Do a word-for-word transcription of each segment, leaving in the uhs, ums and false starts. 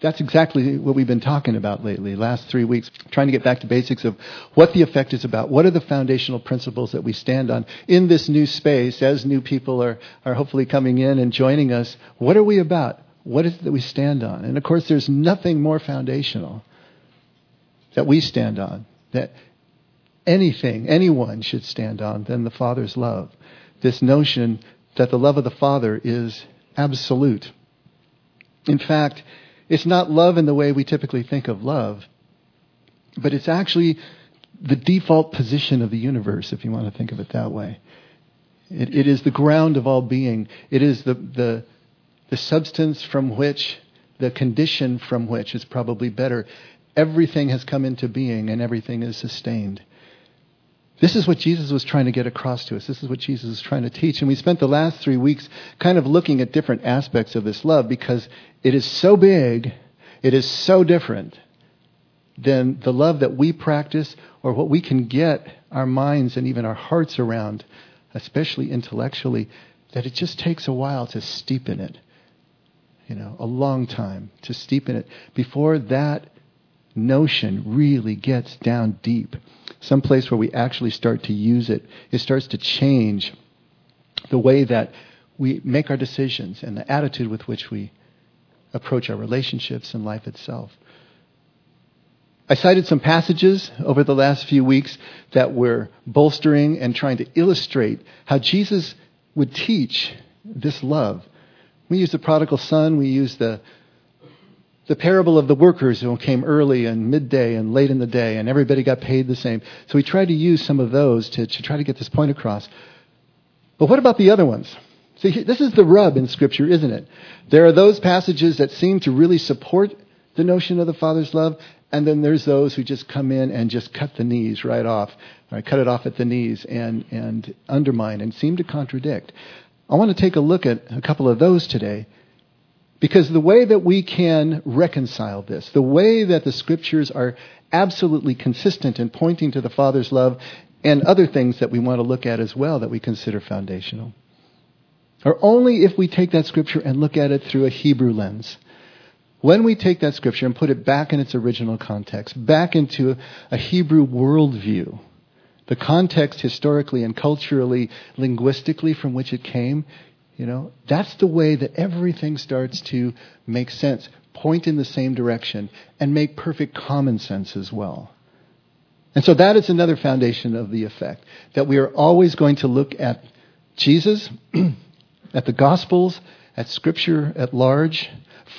That's exactly what we've been talking about lately, last three weeks, trying to get back to basics of what the effect is about. What are the foundational principles that we stand on in this new space as new people are, are hopefully coming in and joining us? What are we about? What is it that we stand on? And, of course, there's nothing more foundational that we stand on, that anything, anyone should stand on than the Father's love. This notion that the love of the Father is absolute. In fact, it's not love in the way we typically think of love, but it's actually the default position of the universe, if you want to think of it that way. It, it is the ground of all being. It is the, the the substance from which, the condition from which is probably better. Everything has come into being and everything is sustained. This is what Jesus was trying to get across to us. This is what Jesus was trying to teach. And we spent the last three weeks kind of looking at different aspects of this love because it is so big, it is so different than the love that we practice or what we can get our minds and even our hearts around, especially intellectually, that it just takes a while to steep in it. You know, a long time to steep in it before that notion really gets down deep, someplace where we actually start to use it. It starts to change the way that we make our decisions and the attitude with which we approach our relationships and life itself. I cited some passages over the last few weeks that were bolstering and trying to illustrate how Jesus would teach this love. We use the prodigal son, we use the The parable of the workers who came early and midday and late in the day, and everybody got paid the same. So we tried to use some of those to, to try to get this point across. But what about the other ones? See, this is the rub in Scripture, isn't it? There are those passages that seem to really support the notion of the Father's love, and then there's those who just come in and just cut the knees right off, or cut it off at the knees and, and undermine and seem to contradict. I want to take a look at a couple of those today. Because the way that we can reconcile this, the way that the Scriptures are absolutely consistent in pointing to the Father's love and other things that we want to look at as well that we consider foundational, are only if we take that Scripture and look at it through a Hebrew lens. When we take that Scripture and put it back in its original context, back into a Hebrew worldview, the context historically and culturally, linguistically from which it came, you know, that's the way that everything starts to make sense, point in the same direction, and make perfect common sense as well. And so that is another foundation of the effect, that we are always going to look at Jesus, at the Gospels, at Scripture at large,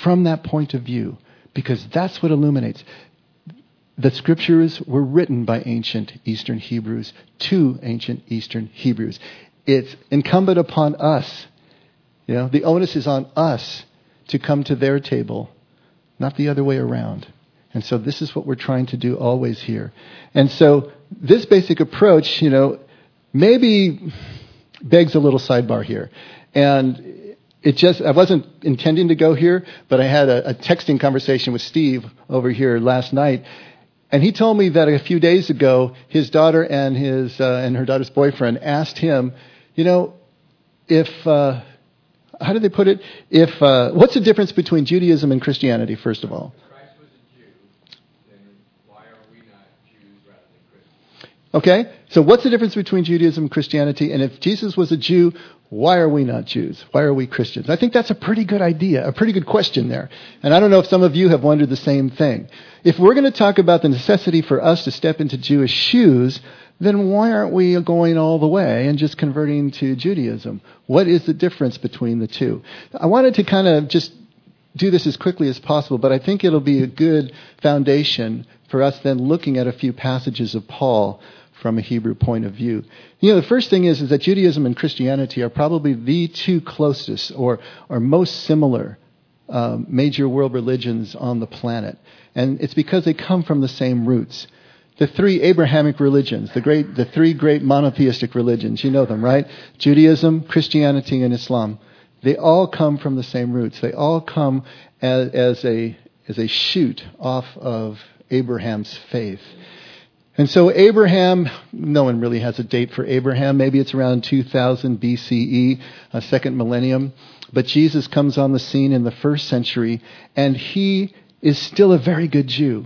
from that point of view, because that's what illuminates. The Scriptures were written by ancient Eastern Hebrews to ancient Eastern Hebrews. It's incumbent upon us. You know, the onus is on us to come to their table, not the other way around. And so this is what we're trying to do always here. And so this basic approach, you know, maybe begs a little sidebar here. And it just, I wasn't intending to go here, but I had a, a texting conversation with Steve over here last night. And he told me that a few days ago, his daughter and his, uh, and her daughter's boyfriend asked him, you know, if, uh, how did they put it? If uh, what's the difference between Judaism and Christianity, first of all? If Christ was a Jew, then why are we not Jews rather than Christians? Okay, so what's the difference between Judaism and Christianity? And if Jesus was a Jew, why are we not Jews? Why are we Christians? I think that's a pretty good idea, a pretty good question there. And I don't know if some of you have wondered the same thing. If we're going to talk about the necessity for us to step into Jewish shoes, then why aren't we going all the way and just converting to Judaism? What is the difference between the two? I wanted to kind of just do this as quickly as possible, but I think it'll be a good foundation for us then looking at a few passages of Paul from a Hebrew point of view. You know, the first thing is, is that Judaism and Christianity are probably the two closest or, or most similar um, major world religions on the planet. And it's because they come from the same roots. The three Abrahamic religions, the great, the three great monotheistic religions, you know them, right? Judaism, Christianity, and Islam. They all come from the same roots. They all come as, as a as a shoot off of Abraham's faith. And so Abraham, no one really has a date for Abraham. Maybe it's around two thousand B C E, a second millennium. But Jesus comes on the scene in the first century, and he is still a very good Jew.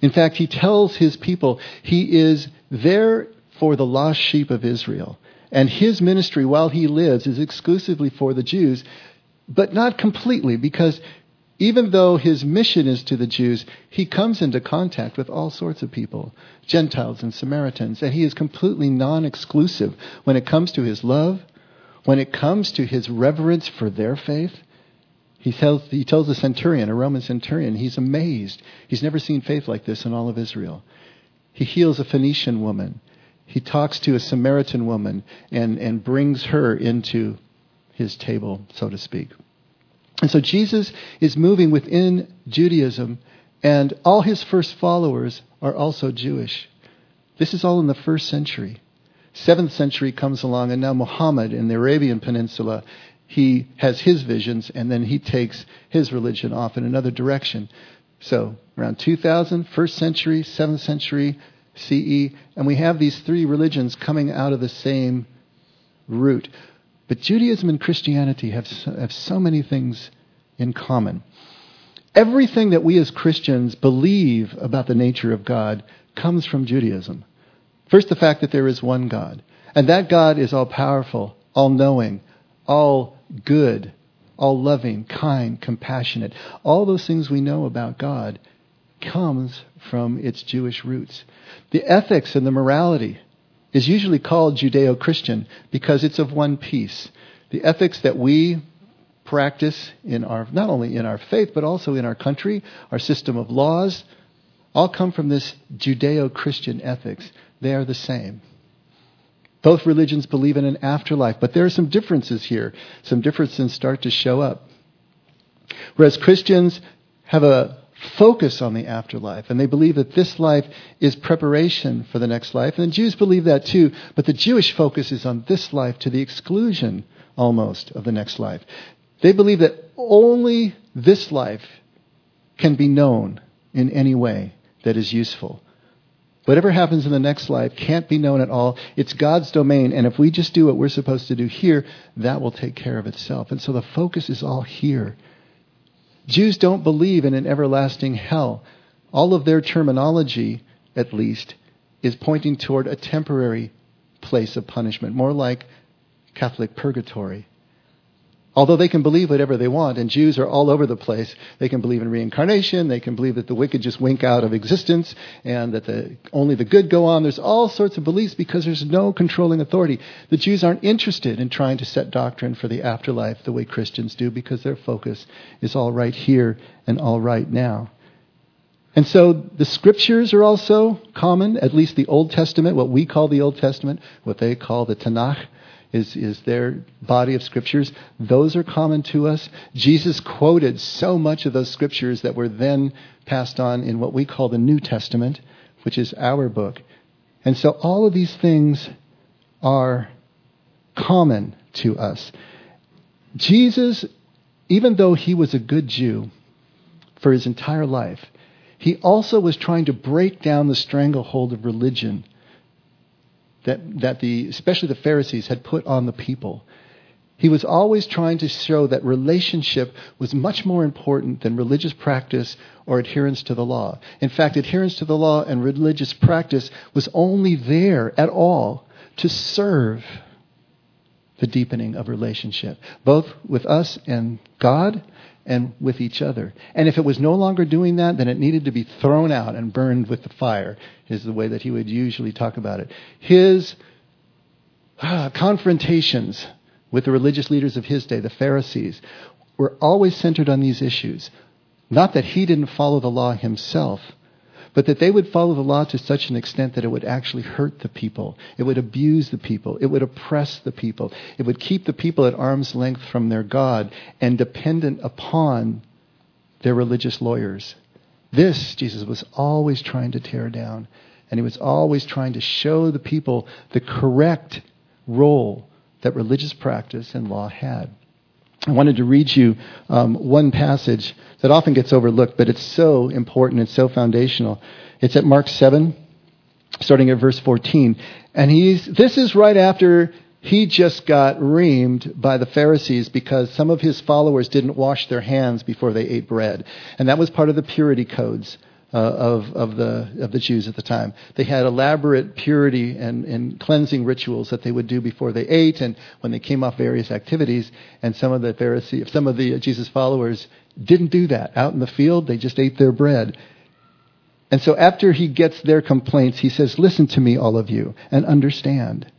In fact, he tells his people he is there for the lost sheep of Israel. And his ministry while he lives is exclusively for the Jews, but not completely, because even though his mission is to the Jews, he comes into contact with all sorts of people, Gentiles and Samaritans, and he is completely non-exclusive when it comes to his love, when it comes to his reverence for their faith. He tells, he tells a centurion, a Roman centurion, he's amazed. He's never seen faith like this in all of Israel. He heals a Phoenician woman. He talks to a Samaritan woman and, and brings her into his table, so to speak. And so Jesus is moving within Judaism, and all his first followers are also Jewish. This is all in the first century. Seventh century comes along, and now Muhammad in the Arabian Peninsula, he has his visions, and then he takes his religion off in another direction. So around two thousand, first century, seventh century C E, and we have these three religions coming out of the same root. But Judaism and Christianity have so, have so many things in common. Everything that we as Christians believe about the nature of God comes from Judaism. First, the fact that there is one God, and that God is all-powerful, all-knowing, all good, all loving, kind, compassionate. All those things we know about God comes from its Jewish roots. The ethics and the morality is usually called Judeo-Christian because it's of one piece. The ethics that we practice in our, not only in our faith, but also in our country, our system of laws, all come from this Judeo-Christian ethics. They are the same. Both religions believe in an afterlife, but there are some differences here. Some differences start to show up. Whereas Christians have a focus on the afterlife, and they believe that this life is preparation for the next life. And Jews believe that too, but the Jewish focus is on this life to the exclusion, almost, of the next life. They believe that only this life can be known in any way that is useful. Whatever happens in the next life can't be known at all. It's God's domain, and if we just do what we're supposed to do here, that will take care of itself. And so the focus is all here. Jews don't believe in an everlasting hell. All of their terminology, at least, is pointing toward a temporary place of punishment, more like Catholic purgatory. Although they can believe whatever they want, and Jews are all over the place. They can believe in reincarnation. They can believe that the wicked just wink out of existence and that the, only the good go on. There's all sorts of beliefs because there's no controlling authority. The Jews aren't interested in trying to set doctrine for the afterlife the way Christians do because their focus is all right here and all right now. And so the scriptures are also common, at least the Old Testament, what we call the Old Testament, what they call the Tanakh. Is, is their body of scriptures. Those are common to us. Jesus quoted so much of those scriptures that were then passed on in what we call the New Testament, which is our book. And so all of these things are common to us. Jesus, even though he was a good Jew for his entire life, he also was trying to break down the stranglehold of religion that that the especially the Pharisees had put on the people. He was always trying to show that relationship was much more important than religious practice or adherence to the law. In fact, adherence to the law and religious practice was only there at all to serve the deepening of relationship, both with us and God and with each other. And if it was no longer doing that, then it needed to be thrown out and burned with the fire, is the way that he would usually talk about it. His ah, confrontations with the religious leaders of his day, the Pharisees, were always centered on these issues. Not that he didn't follow the law himself, but that they would follow the law to such an extent that it would actually hurt the people. It would abuse the people. It would oppress the people. It would keep the people at arm's length from their God and dependent upon their religious lawyers. This, Jesus was always trying to tear down. And he was always trying to show the people the correct role that religious practice and law had. I wanted to read you um, one passage that often gets overlooked, but it's so important and so foundational. It's at Mark seven, starting at verse fourteen. And he's this is right after He just got reamed by the Pharisees because some of his followers didn't wash their hands before they ate bread. And that was part of the purity codes uh, of, of the of the Jews at the time. They had elaborate purity and, and cleansing rituals that they would do before they ate and when they came off various activities. And some of the Pharisee, some of the Jesus followers didn't do that. Out in the field, they just ate their bread. And so after he gets their complaints, he says, "Listen to me, all of you, and understand.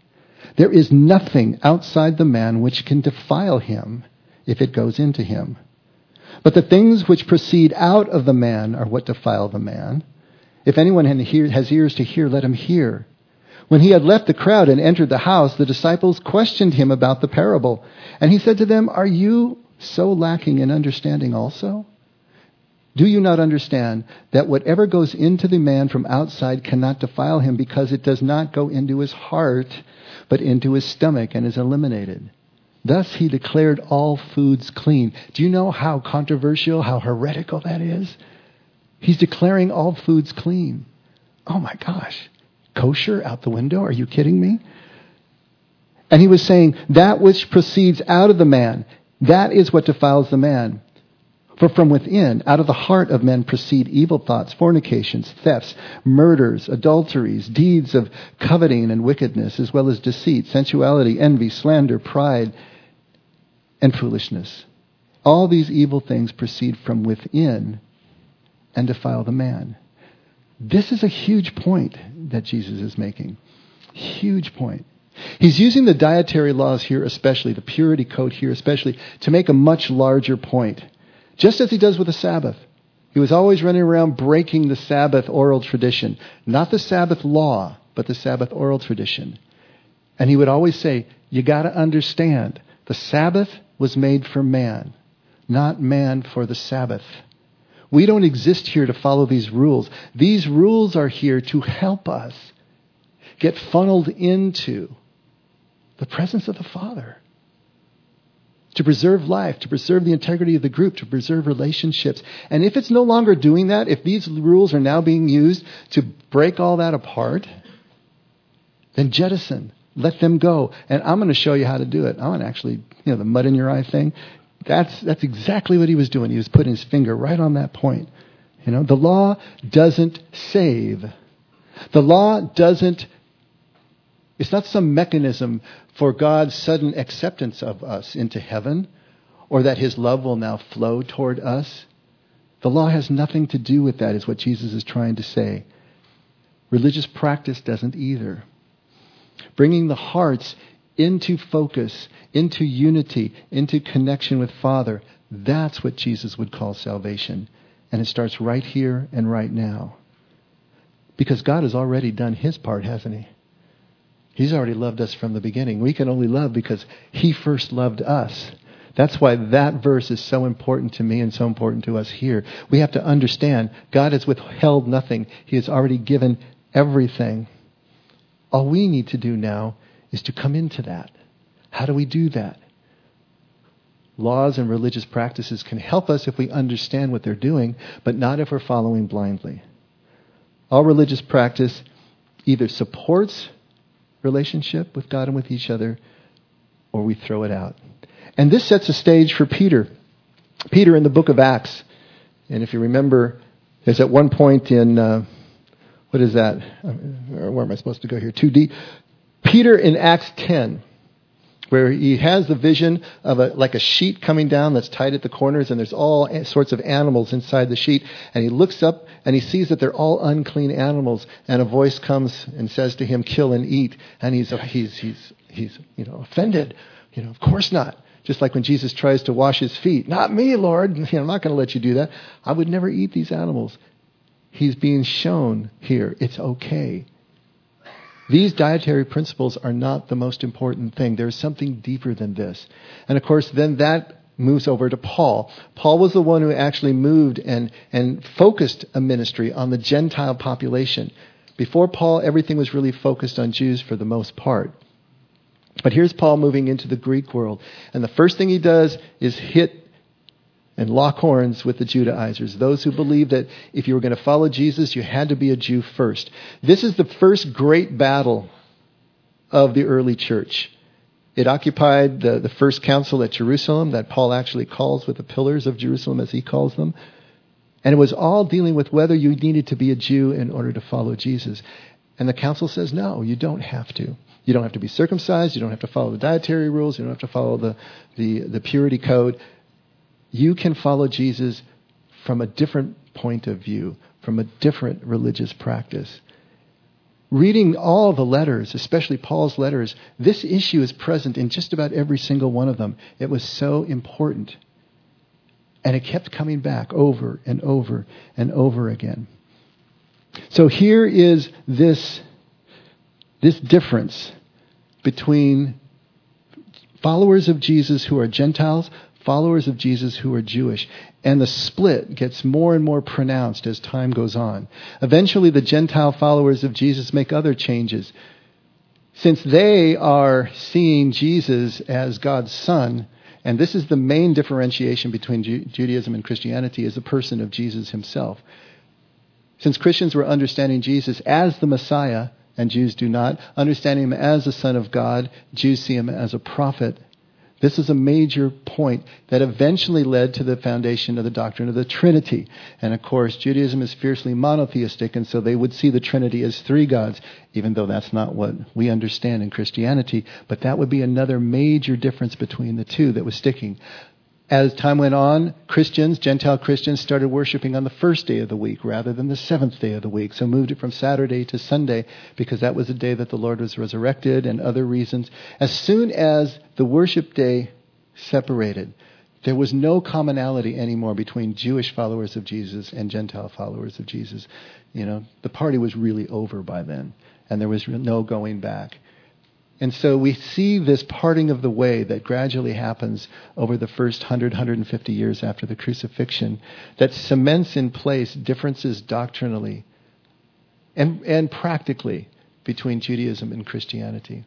There is nothing outside the man which can defile him if it goes into him. But the things which proceed out of the man are what defile the man. If anyone has ears to hear, let him hear." When he had left the crowd and entered the house, the disciples questioned him about the parable. And he said to them, "Are you so lacking in understanding also? Do you not understand that whatever goes into the man from outside cannot defile him, because it does not go into his heart, but into his stomach and is eliminated? Thus he declared all foods clean." Do you know how controversial, how heretical that is? He's declaring all foods clean. Oh my gosh. Kosher out the window? Are you kidding me? And he was saying, that which proceeds out of the man, that is what defiles the man. For from within, out of the heart of men, proceed evil thoughts, fornications, thefts, murders, adulteries, deeds of coveting and wickedness, as well as deceit, sensuality, envy, slander, pride, and foolishness. All these evil things proceed from within and defile the man. This is a huge point that Jesus is making. Huge point. He's using the dietary laws here especially, the purity code here especially, to make a much larger point. Just as he does with the Sabbath. He was always running around breaking the Sabbath oral tradition. Not the Sabbath law, but the Sabbath oral tradition. And he would always say, you got to understand, the Sabbath was made for man, not man for the Sabbath. We don't exist here to follow these rules. These rules are here to help us get funneled into the presence of the Father. To preserve life, to preserve the integrity of the group, to preserve relationships. And if it's no longer doing that, if these rules are now being used to break all that apart, then jettison, let them go. And I'm going to show you how to do it. I'm going to actually, you know, the mud in your eye thing. That's that's exactly what he was doing. He was putting his finger right on that point. You know, the law doesn't save. The law doesn't It's not some mechanism for God's sudden acceptance of us into heaven, or that his love will now flow toward us. The law has nothing to do with that, is what Jesus is trying to say. Religious practice doesn't either. Bringing the hearts into focus, into unity, into connection with Father, that's what Jesus would call salvation. And it starts right here and right now. Because God has already done his part, hasn't he? He's already loved us from the beginning. We can only love because he first loved us. That's why that verse is so important to me and so important to us here. We have to understand God has withheld nothing. He has already given everything. All we need to do now is to come into that. How do we do that? Laws and religious practices can help us if we understand what they're doing, but not if we're following blindly. All religious practice either supports relationship with God and with each other, or we throw it out. And this sets a stage for Peter. Peter in the book of Acts. And if you remember, there's at one point in, uh, what is that? Where am I supposed to go here? two D. Peter in Acts ten, where he has the vision of a like a sheet coming down that's tied at the corners, and there's all sorts of animals inside the sheet. And he looks up and he sees that they're all unclean animals. And a voice comes and says to him, "Kill and eat." And he's he's he's he's you know offended. You know, of course not. Just like when Jesus tries to wash his feet, "Not me, Lord. You know, I'm not going to let you do that. I would never eat these animals." He's being shown here it's okay. These dietary principles are not the most important thing. There's something deeper than this. And of course, then that moves over to Paul. Paul was the one who actually moved and, and focused a ministry on the Gentile population. Before Paul, everything was really focused on Jews for the most part. But here's Paul moving into the Greek world. And the first thing he does is hit and lock horns with the Judaizers, those who believe that if you were going to follow Jesus, you had to be a Jew first. This is the first great battle of the early church. It occupied the, the first council at Jerusalem that Paul actually calls with the pillars of Jerusalem, as he calls them. And it was all dealing with whether you needed to be a Jew in order to follow Jesus. And the council says, no, you don't have to. You don't have to be circumcised. You don't have to follow the dietary rules. You don't have to follow the, the, the purity code. You can follow Jesus from a different point of view, from a different religious practice. Reading all the letters, especially Paul's letters, this issue is present in just about every single one of them. It was so important. And it kept coming back over and over and over again. So here is this, this difference between followers of Jesus who are Gentiles, followers of Jesus who are Jewish. And the split gets more and more pronounced as time goes on. Eventually, the Gentile followers of Jesus make other changes. Since they are seeing Jesus as God's Son, and this is the main differentiation between Ju- Judaism and Christianity, is the person of Jesus himself. Since Christians were understanding Jesus as the Messiah, and Jews do not, understanding him as the Son of God, Jews see him as a prophet. This is a major point that eventually led to the foundation of the doctrine of the Trinity. And of course, Judaism is fiercely monotheistic, and so they would see the Trinity as three gods, even though that's not what we understand in Christianity. But that would be another major difference between the two that was sticking. As time went on, Christians, Gentile Christians, started worshiping on the first day of the week rather than the seventh day of the week. So moved it from Saturday to Sunday because that was the day that the Lord was resurrected and other reasons. As soon as the worship day separated, there was no commonality anymore between Jewish followers of Jesus and Gentile followers of Jesus. You know, the party was really over by then, and there was no going back. And so we see this parting of the way that gradually happens over the first one hundred, one hundred fifty years after the crucifixion that cements in place differences doctrinally and, and practically between Judaism and Christianity.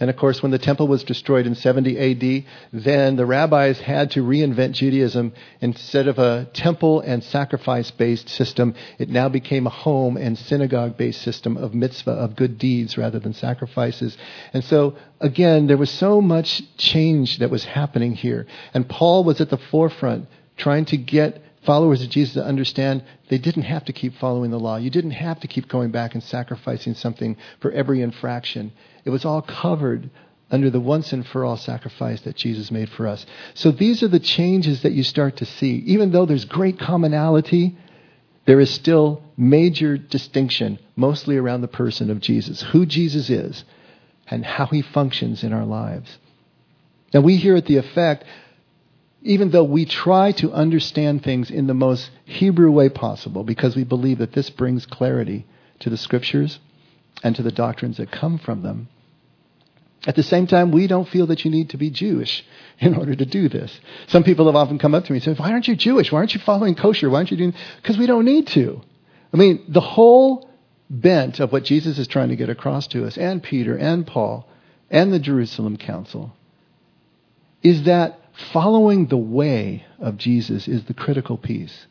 And of course, when the temple was destroyed in seventy A D, then the rabbis had to reinvent Judaism. Instead of a temple and sacrifice-based system, it now became a home and synagogue-based system of mitzvah, of good deeds rather than sacrifices. And so, again, there was so much change that was happening here. And Paul was at the forefront trying to get followers of Jesus to understand they didn't have to keep following the law. You didn't have to keep going back and sacrificing something for every infraction. It was all covered under the once and for all sacrifice that Jesus made for us. So these are the changes that you start to see. Even though there's great commonality, there is still major distinction, mostly around the person of Jesus, who Jesus is and how he functions in our lives. Now we here at The Effect, even though we try to understand things in the most Hebrew way possible, because we believe that this brings clarity to the Scriptures and to the doctrines that come from them, at the same time, we don't feel that you need to be Jewish in order to do this. Some people have often come up to me and said, why aren't you Jewish? Why aren't you following kosher? Why aren't you doing... Because we don't need to. I mean, the whole bent of what Jesus is trying to get across to us, and Peter and Paul and the Jerusalem Council, is that following the way of Jesus is the critical piece.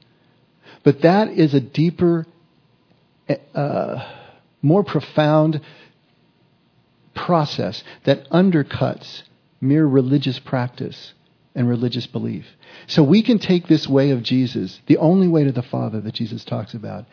But that is a deeper, uh, more profound process that undercuts mere religious practice and religious belief. So we can take this way of Jesus, the only way to the Father that Jesus talks about,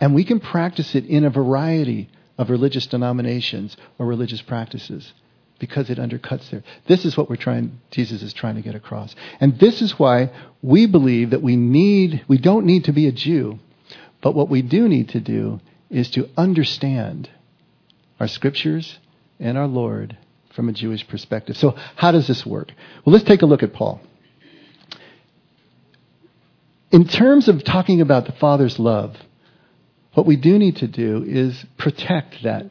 and we can practice it in a variety of religious denominations or religious practices, because it undercuts there. This is what we're trying, Jesus is trying to get across. And this is why we believe that we need, we don't need to be a Jew, but what we do need to do is to understand our Scriptures and our Lord from a Jewish perspective. So how does this work? Well, let's take a look at Paul. In terms of talking about the Father's love, what we do need to do is protect that.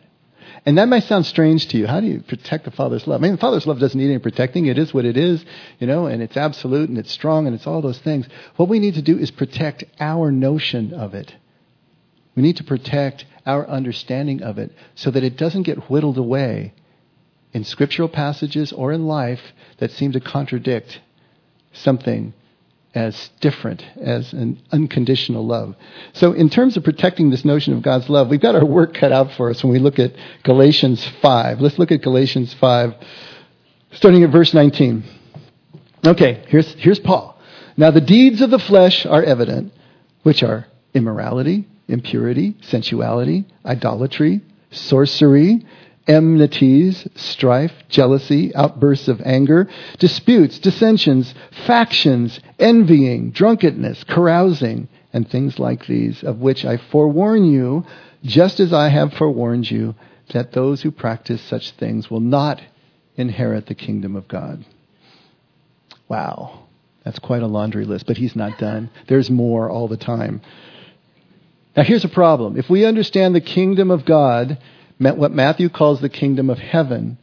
And that might sound strange to you. How do you protect the Father's love? I mean, the Father's love doesn't need any protecting. It is what it is, you know, and it's absolute and it's strong and it's all those things. What we need to do is protect our notion of it. We need to protect our understanding of it so that it doesn't get whittled away in scriptural passages or in life that seem to contradict something as different as an unconditional love. So in terms of protecting this notion of God's love, we've got our work cut out for us when we look at Galatians five. Let's look at Galatians five, starting at verse nineteen. Okay, here's here's Paul. Now the deeds of the flesh are evident, which are immorality, impurity, sensuality, idolatry, sorcery, enmities, strife, jealousy, outbursts of anger, disputes, dissensions, factions, envying, drunkenness, carousing, and things like these, of which I forewarn you, just as I have forewarned you, that those who practice such things will not inherit the kingdom of God. Wow, that's quite a laundry list, but he's not done. There's more all the time. Now here's a problem. If we understand the kingdom of God, what Matthew calls the kingdom of heaven,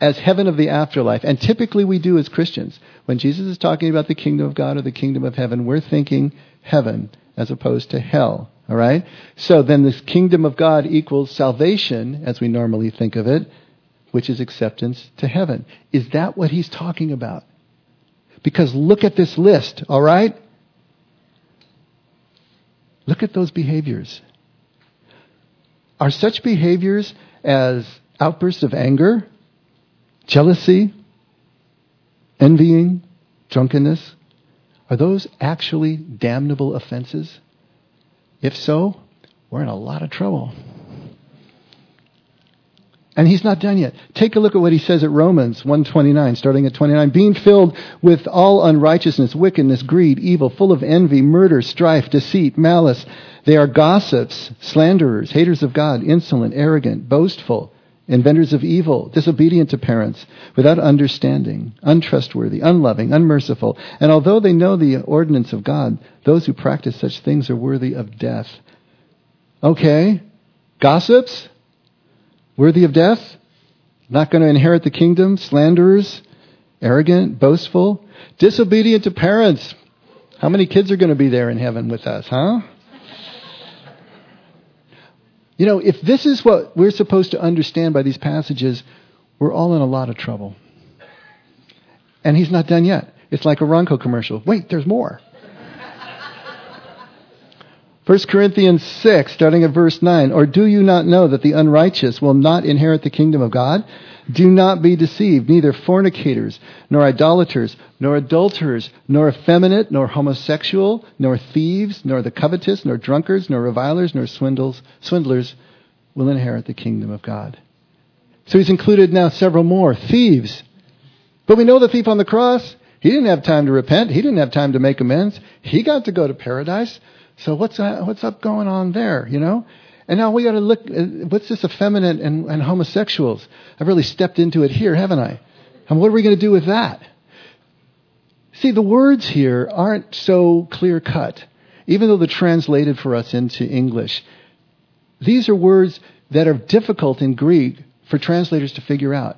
as heaven of the afterlife, and typically we do as Christians, when Jesus is talking about the kingdom of God or the kingdom of heaven, we're thinking heaven as opposed to hell, all right? So then this kingdom of God equals salvation, as we normally think of it, which is acceptance to heaven. Is that what he's talking about? Because look at this list, all right? Look at those behaviors. Are such behaviors as outbursts of anger, jealousy, envying, drunkenness, are those actually damnable offenses? If so, we're in a lot of trouble. And he's not done yet. Take a look at what he says at Romans one twenty-nine, starting at twenty-nine. Being filled with all unrighteousness, wickedness, greed, evil, full of envy, murder, strife, deceit, malice. They are gossips, slanderers, haters of God, insolent, arrogant, boastful, inventors of evil, disobedient to parents, without understanding, untrustworthy, unloving, unmerciful. And although they know the ordinance of God, those who practice such things are worthy of death. Okay, gossips? Worthy of death, not going to inherit the kingdom, slanderers, arrogant, boastful, disobedient to parents. How many kids are going to be there in heaven with us, huh? You know, if this is what we're supposed to understand by these passages, we're all in a lot of trouble. And he's not done yet. It's like a Ronco commercial. Wait, there's more. First Corinthians six, starting at verse nine. Or do you not know that the unrighteous will not inherit the kingdom of God? Do not be deceived, neither fornicators, nor idolaters, nor adulterers, nor effeminate, nor homosexual, nor thieves, nor the covetous, nor drunkards, nor revilers, nor swindles, swindlers will inherit the kingdom of God. So he's included now several more. Thieves. But we know the thief on the cross. He didn't have time to repent. He didn't have time to make amends. He got to go to paradise. So what's what's up going on there, you know? And now we got to look, what's this effeminate and, and homosexuals? I've really stepped into it here, haven't I? And what are we going to do with that? See, the words here aren't so clear-cut, even though they're translated for us into English. These are words that are difficult in Greek for translators to figure out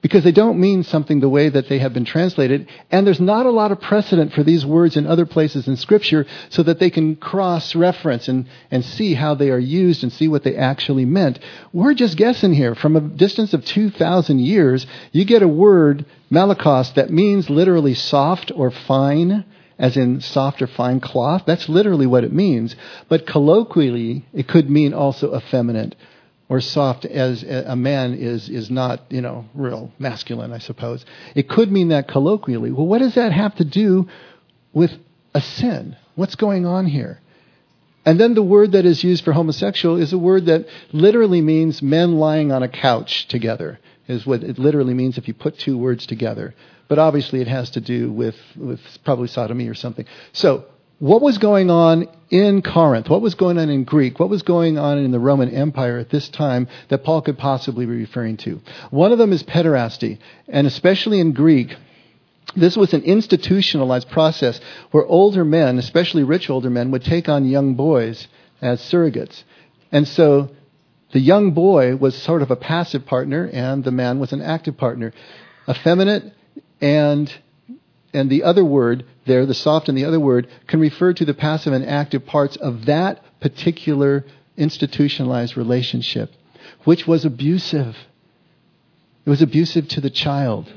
because they don't mean something the way that they have been translated, and there's not a lot of precedent for these words in other places in Scripture so that they can cross-reference and, and see how they are used and see what they actually meant. We're just guessing here. From a distance of two thousand years, you get a word, malakos, that means literally soft or fine, as in soft or fine cloth. That's literally what it means. But colloquially, it could mean also effeminate, or soft as a man is is not, you know, real masculine, I suppose. It could mean that colloquially. Well, what does that have to do with a sin? What's going on here? And then the word that is used for homosexual is a word that literally means men lying on a couch together, is what it literally means if you put two words together. But obviously it has to do with, with probably sodomy or something. So what was going on in Corinth? What was going on in Greek? What was going on in the Roman Empire at this time that Paul could possibly be referring to? One of them is pederasty, and especially in Greek, this was an institutionalized process where older men, especially rich older men, would take on young boys as surrogates. And so the young boy was sort of a passive partner, and the man was an active partner. Effeminate and and the other word there, the soft and the other word, can refer to the passive and active parts of that particular institutionalized relationship, which was abusive. It was abusive to the child.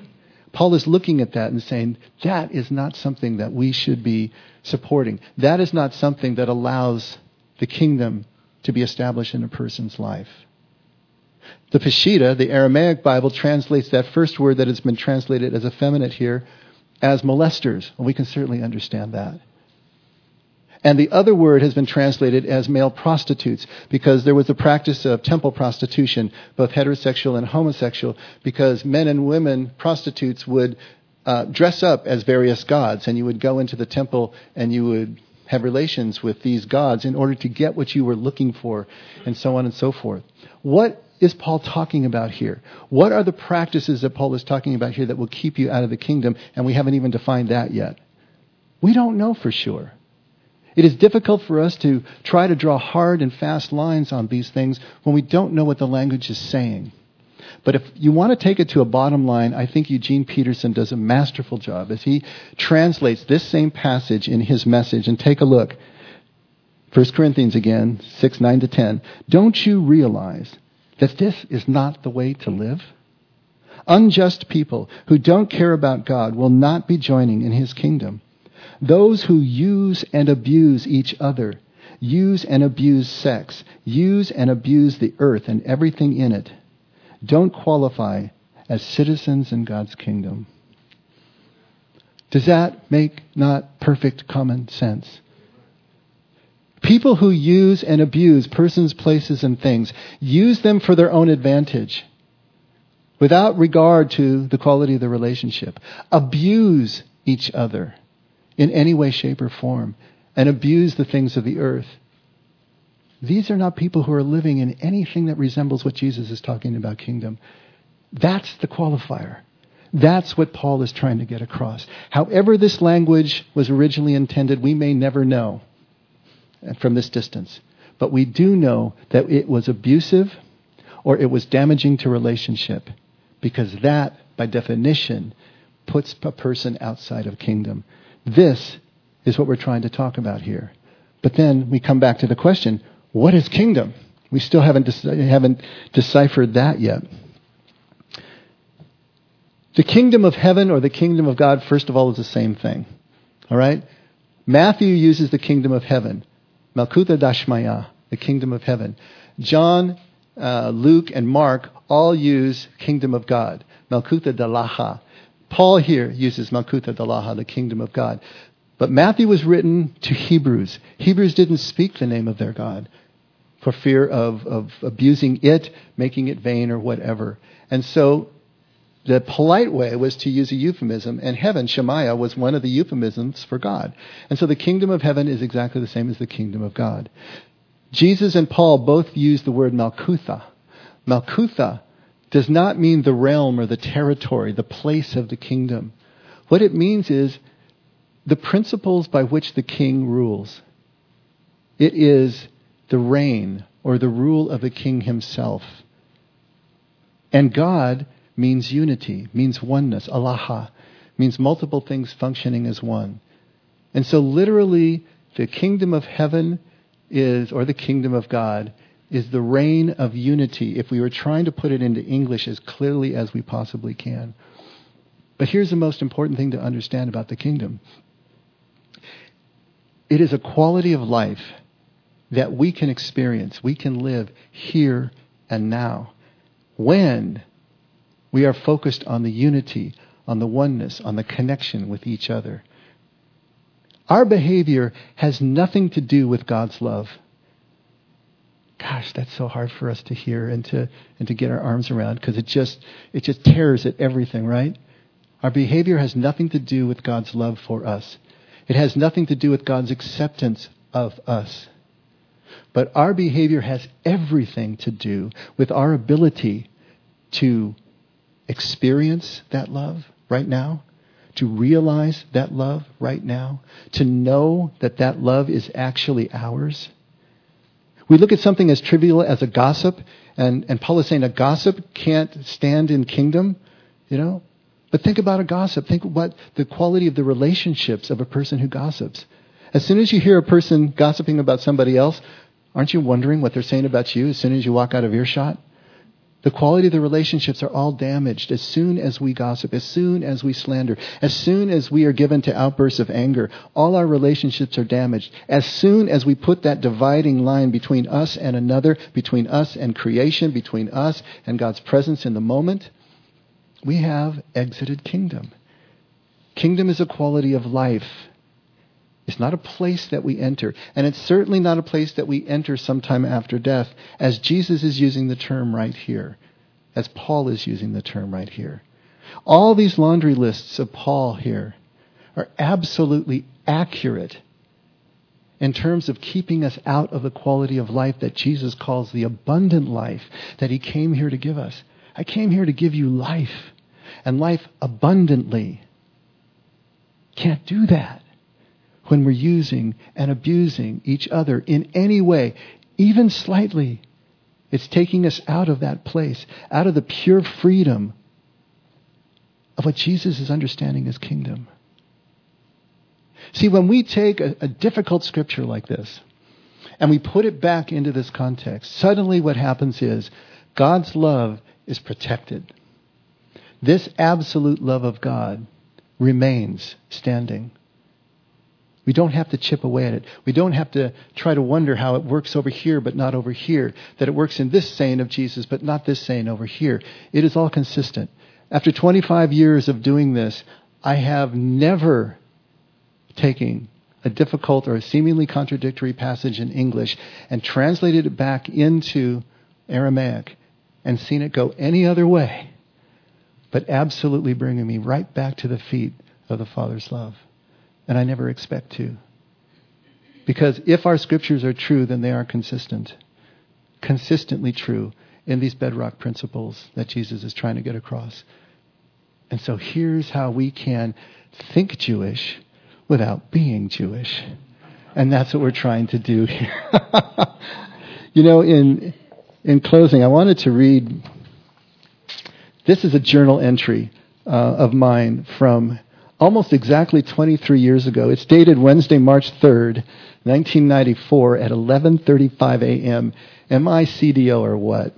Paul is looking at that and saying, that is not something that we should be supporting. That is not something that allows the kingdom to be established in a person's life. The Peshitta, the Aramaic Bible, translates that first word that has been translated as effeminate here as molesters. And we can certainly understand that. And the other word has been translated as male prostitutes because there was a practice of temple prostitution, both heterosexual and homosexual, because men and women, prostitutes, would uh, dress up as various gods, and you would go into the temple and you would have relations with these gods in order to get what you were looking for, and so on and so forth. What is Paul talking about here? What are the practices that Paul is talking about here that will keep you out of the kingdom? And we haven't even defined that yet. We don't know for sure. It is difficult for us to try to draw hard and fast lines on these things when we don't know what the language is saying. But if you want to take it to a bottom line, I think Eugene Peterson does a masterful job as he translates this same passage in his message. And take a look. First Corinthians again, six, nine to ten. Don't you realize that this is not the way to live? Unjust people who don't care about God will not be joining in his kingdom. Those who use and abuse each other, use and abuse sex, use and abuse the earth and everything in it, don't qualify as citizens in God's kingdom. Does that make not perfect common sense? People who use and abuse persons, places, and things, use them for their own advantage without regard to the quality of the relationship, abuse each other in any way, shape, or form, and abuse the things of the earth. These are not people who are living in anything that resembles what Jesus is talking about, kingdom. That's the qualifier. That's what Paul is trying to get across. However this language was originally intended, we may never know from this distance. But we do know that it was abusive or it was damaging to relationship, because that, by definition, puts a person outside of kingdom. This is what we're trying to talk about here. But then we come back to the question, what is kingdom? We still haven't deci- haven't deciphered that yet. The kingdom of heaven or the kingdom of God, first of all, is the same thing. All right? Matthew uses the kingdom of heaven, Malkuta Dashmaya, the kingdom of heaven. John, uh, Luke, and Mark all use kingdom of God, Malkuta Dalaha. Paul here uses Malkuta Dalaha, the kingdom of God. But Matthew was written to Hebrews. Hebrews didn't speak the name of their God for fear of, of abusing it, making it vain or whatever. And so the polite way was to use a euphemism, and heaven, Shemaiah, was one of the euphemisms for God. And so the kingdom of heaven is exactly the same as the kingdom of God. Jesus and Paul both used the word Malkutha. Malkutha does not mean the realm or the territory, the place of the kingdom. What it means is the principles by which the king rules. It is the reign or the rule of the king himself. And God means unity, means oneness, alaha, means multiple things functioning as one. And so literally the kingdom of heaven is, or the kingdom of God, is the reign of unity, if we were trying to put it into English as clearly as we possibly can. But here's the most important thing to understand about the kingdom. It is a quality of life that we can experience, we can live here and now, when we are focused on the unity, on the oneness, on the connection with each other. Our behavior has nothing to do with God's love. Gosh, that's so hard for us to hear and to and to get our arms around, because it just it just tears at everything, right? Our behavior has nothing to do with God's love for us. It has nothing to do with God's acceptance of us. But our behavior has everything to do with our ability to experience that love right now, to realize that love right now, to know that that love is actually ours. We look at something as trivial as a gossip, and, and Paul is saying a gossip can't stand in kingdom, you know? But think about a gossip. Think about the quality of the relationships of a person who gossips. As soon as you hear a person gossiping about somebody else, aren't you wondering what they're saying about you as soon as you walk out of earshot? The quality of the relationships are all damaged as soon as we gossip, as soon as we slander, as soon as we are given to outbursts of anger. All our relationships are damaged. As soon as we put that dividing line between us and another, between us and creation, between us and God's presence in the moment, we have exited kingdom. Kingdom is a quality of life. It's not a place that we enter, and it's certainly not a place that we enter sometime after death, as Jesus is using the term right here, as Paul is using the term right here. All these laundry lists of Paul here are absolutely accurate in terms of keeping us out of the quality of life that Jesus calls the abundant life that he came here to give us. I came here to give you life, and life abundantly. Can't do that when we're using and abusing each other in any way, even slightly. It's taking us out of that place, out of the pure freedom of what Jesus is understanding as kingdom. See, when we take a, a difficult scripture like this and we put it back into this context, suddenly what happens is God's love is protected. This absolute love of God remains standing. We don't have to chip away at it. We don't have to try to wonder how it works over here but not over here, that it works in this saying of Jesus but not this saying over here. It is all consistent. After twenty-five years of doing this, I have never taken a difficult or a seemingly contradictory passage in English and translated it back into Aramaic and seen it go any other way, but absolutely bringing me right back to the feet of the Father's love. And I never expect to. Because if our scriptures are true, then they are consistent. Consistently true in these bedrock principles that Jesus is trying to get across. And so here's how we can think Jewish without being Jewish. And that's what we're trying to do here. You know, in in closing, I wanted to read... This is a journal entry uh, of mine from... almost exactly twenty-three years ago. It's dated Wednesday, March third, nineteen ninety-four at eleven thirty-five a.m. Am I C D O or what?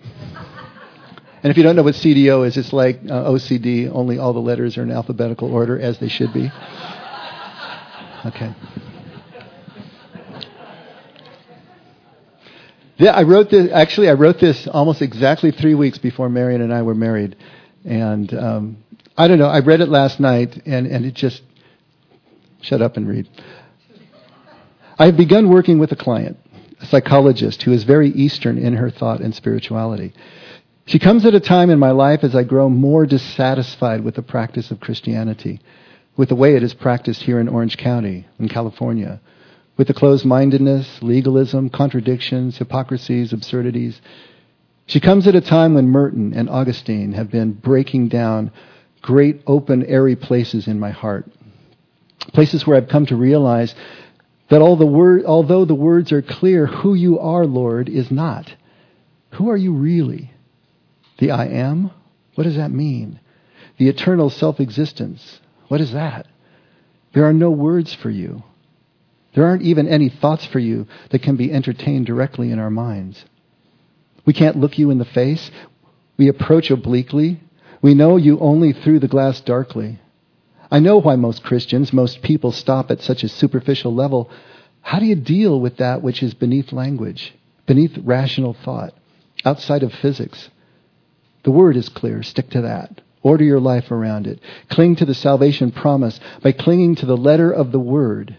And if you don't know what C D O is, it's like uh, O C D, only all the letters are in alphabetical order, as they should be. Okay. Yeah, I wrote this, actually, I wrote this almost exactly three weeks before Marion and I were married. And... Um, I don't know. I read it last night, and, and it just... Shut up and read. I have begun working with a client, a psychologist who is very Eastern in her thought and spirituality. She comes at a time in my life as I grow more dissatisfied with the practice of Christianity, with the way it is practiced here in Orange County, in California, with the closed-mindedness, legalism, contradictions, hypocrisies, absurdities. She comes at a time when Merton and Augustine have been breaking down great open, airy places in my heart. Places where I've come to realize that all the word, although the words are clear, who you are, Lord, is not. Who are you really? The I am? What does that mean? The eternal self-existence? What is that? There are no words for you. There aren't even any thoughts for you that can be entertained directly in our minds. We can't look you in the face. We approach obliquely. We know you only through the glass darkly. I know why most Christians, most people stop at such a superficial level. How do you deal with that which is beneath language, beneath rational thought, outside of physics? The word is clear. Stick to that. Order your life around it. Cling to the salvation promise by clinging to the letter of the word,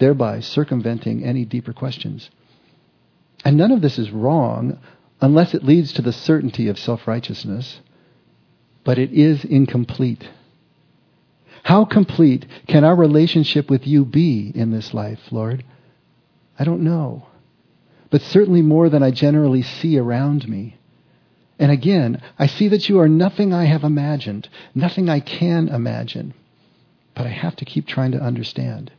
thereby circumventing any deeper questions. And none of this is wrong unless it leads to the certainty of self-righteousness. But it is incomplete. How complete can our relationship with you be in this life, Lord? I don't know, but certainly more than I generally see around me. And again, I see that you are nothing I have imagined, nothing I can imagine, but I have to keep trying to understand.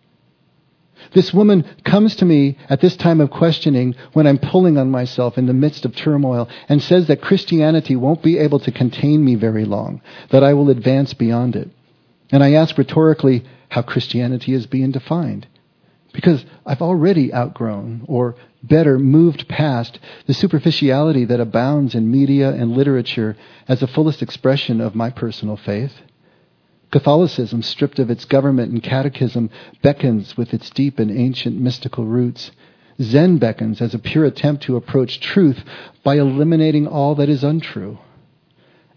This woman comes to me at this time of questioning when I'm pulling on myself in the midst of turmoil and says that Christianity won't be able to contain me very long, that I will advance beyond it. And I ask rhetorically how Christianity is being defined. because I've already outgrown, or better, moved past the superficiality that abounds in media and literature as the fullest expression of my personal faith. Catholicism, stripped of its government and catechism, beckons with its deep and ancient mystical roots. Zen beckons as a pure attempt to approach truth by eliminating all that is untrue.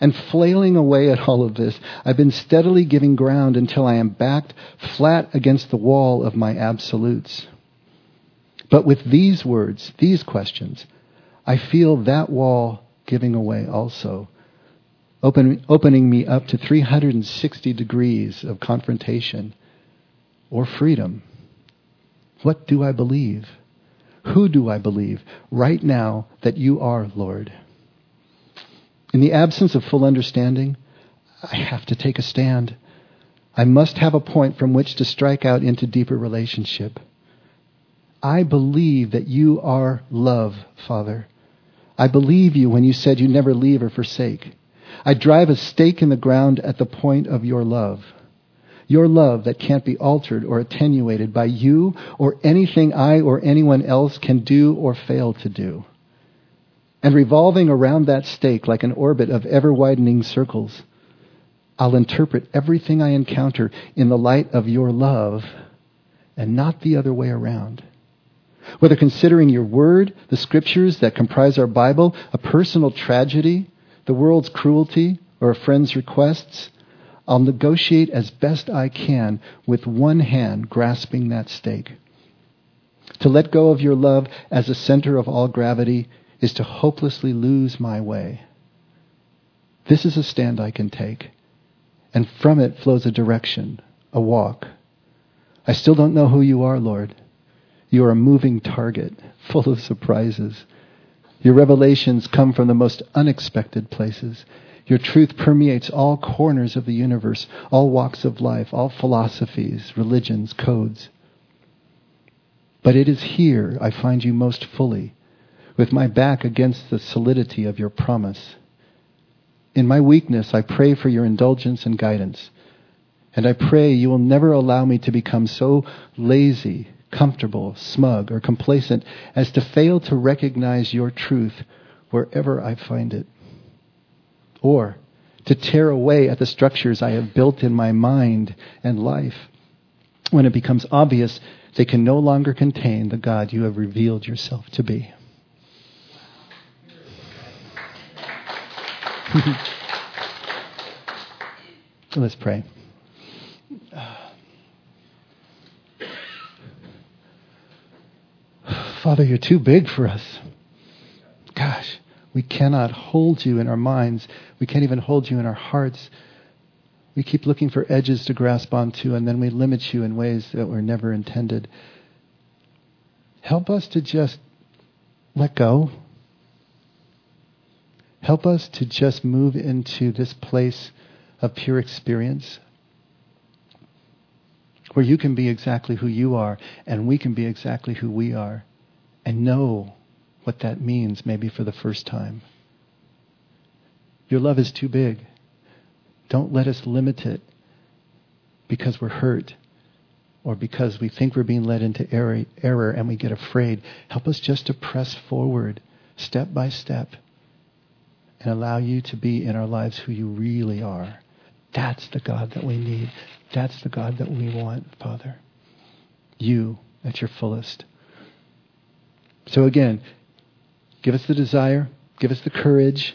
And flailing away at all of this, I've been steadily giving ground until I am backed flat against the wall of my absolutes. But with these words, these questions, I feel that wall giving away also, open, opening me up to three hundred sixty degrees of confrontation or freedom. What do I believe? Who do I believe right now that you are, Lord? In the absence of full understanding, I have to take a stand. I must have a point from which to strike out into deeper relationship. I believe that you are love, Father. I believe you when you said you never leave or forsake. I drive a stake in the ground at the point of your love. Your love that can't be altered or attenuated by you or anything I or anyone else can do or fail to do. And revolving around that stake like an orbit of ever-widening circles, I'll interpret everything I encounter in the light of your love and not the other way around. Whether considering your word, the scriptures that comprise our Bible, a personal tragedy, the world's cruelty, or a friend's requests, I'll negotiate as best I can with one hand grasping that stake. To let go of your love as the center of all gravity is to hopelessly lose my way. This is a stand I can take, and from it flows a direction, a walk. I still don't know who you are, Lord. You are a moving target, full of surprises. Your revelations come from the most unexpected places. Your truth permeates all corners of the universe, all walks of life, all philosophies, religions, codes. But it is here I find you most fully, with my back against the solidity of your promise. In my weakness, I pray for your indulgence and guidance. And I pray you will never allow me to become so lazy, comfortable, smug, or complacent as to fail to recognize your truth wherever I find it, or to tear away at the structures I have built in my mind and life when it becomes obvious they can no longer contain the God you have revealed yourself to be. Let's pray. Father, you're too big for us. Gosh, we cannot hold you in our minds. We can't even hold you in our hearts. We keep looking for edges to grasp onto, and then we limit you in ways that were never intended. Help us to just let go. Help us to just move into this place of pure experience, where you can be exactly who you are, and we can be exactly who we are. And know what that means, maybe for the first time. Your love is too big. Don't let us limit it because we're hurt or because we think we're being led into error, error and we get afraid. Help us just to press forward step by step and allow you to be in our lives who you really are. That's the God that we need. That's the God that we want, Father. You at your fullest. So again, give us the desire, give us the courage,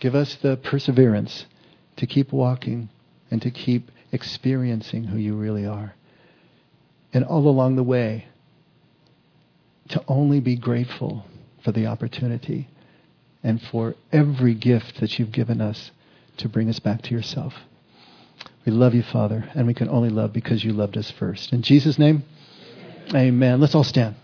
give us the perseverance to keep walking and to keep experiencing who you really are. And all along the way, to only be grateful for the opportunity and for every gift that you've given us to bring us back to yourself. We love you, Father, and we can only love because you loved us first. In Jesus' name, amen. Let's all stand.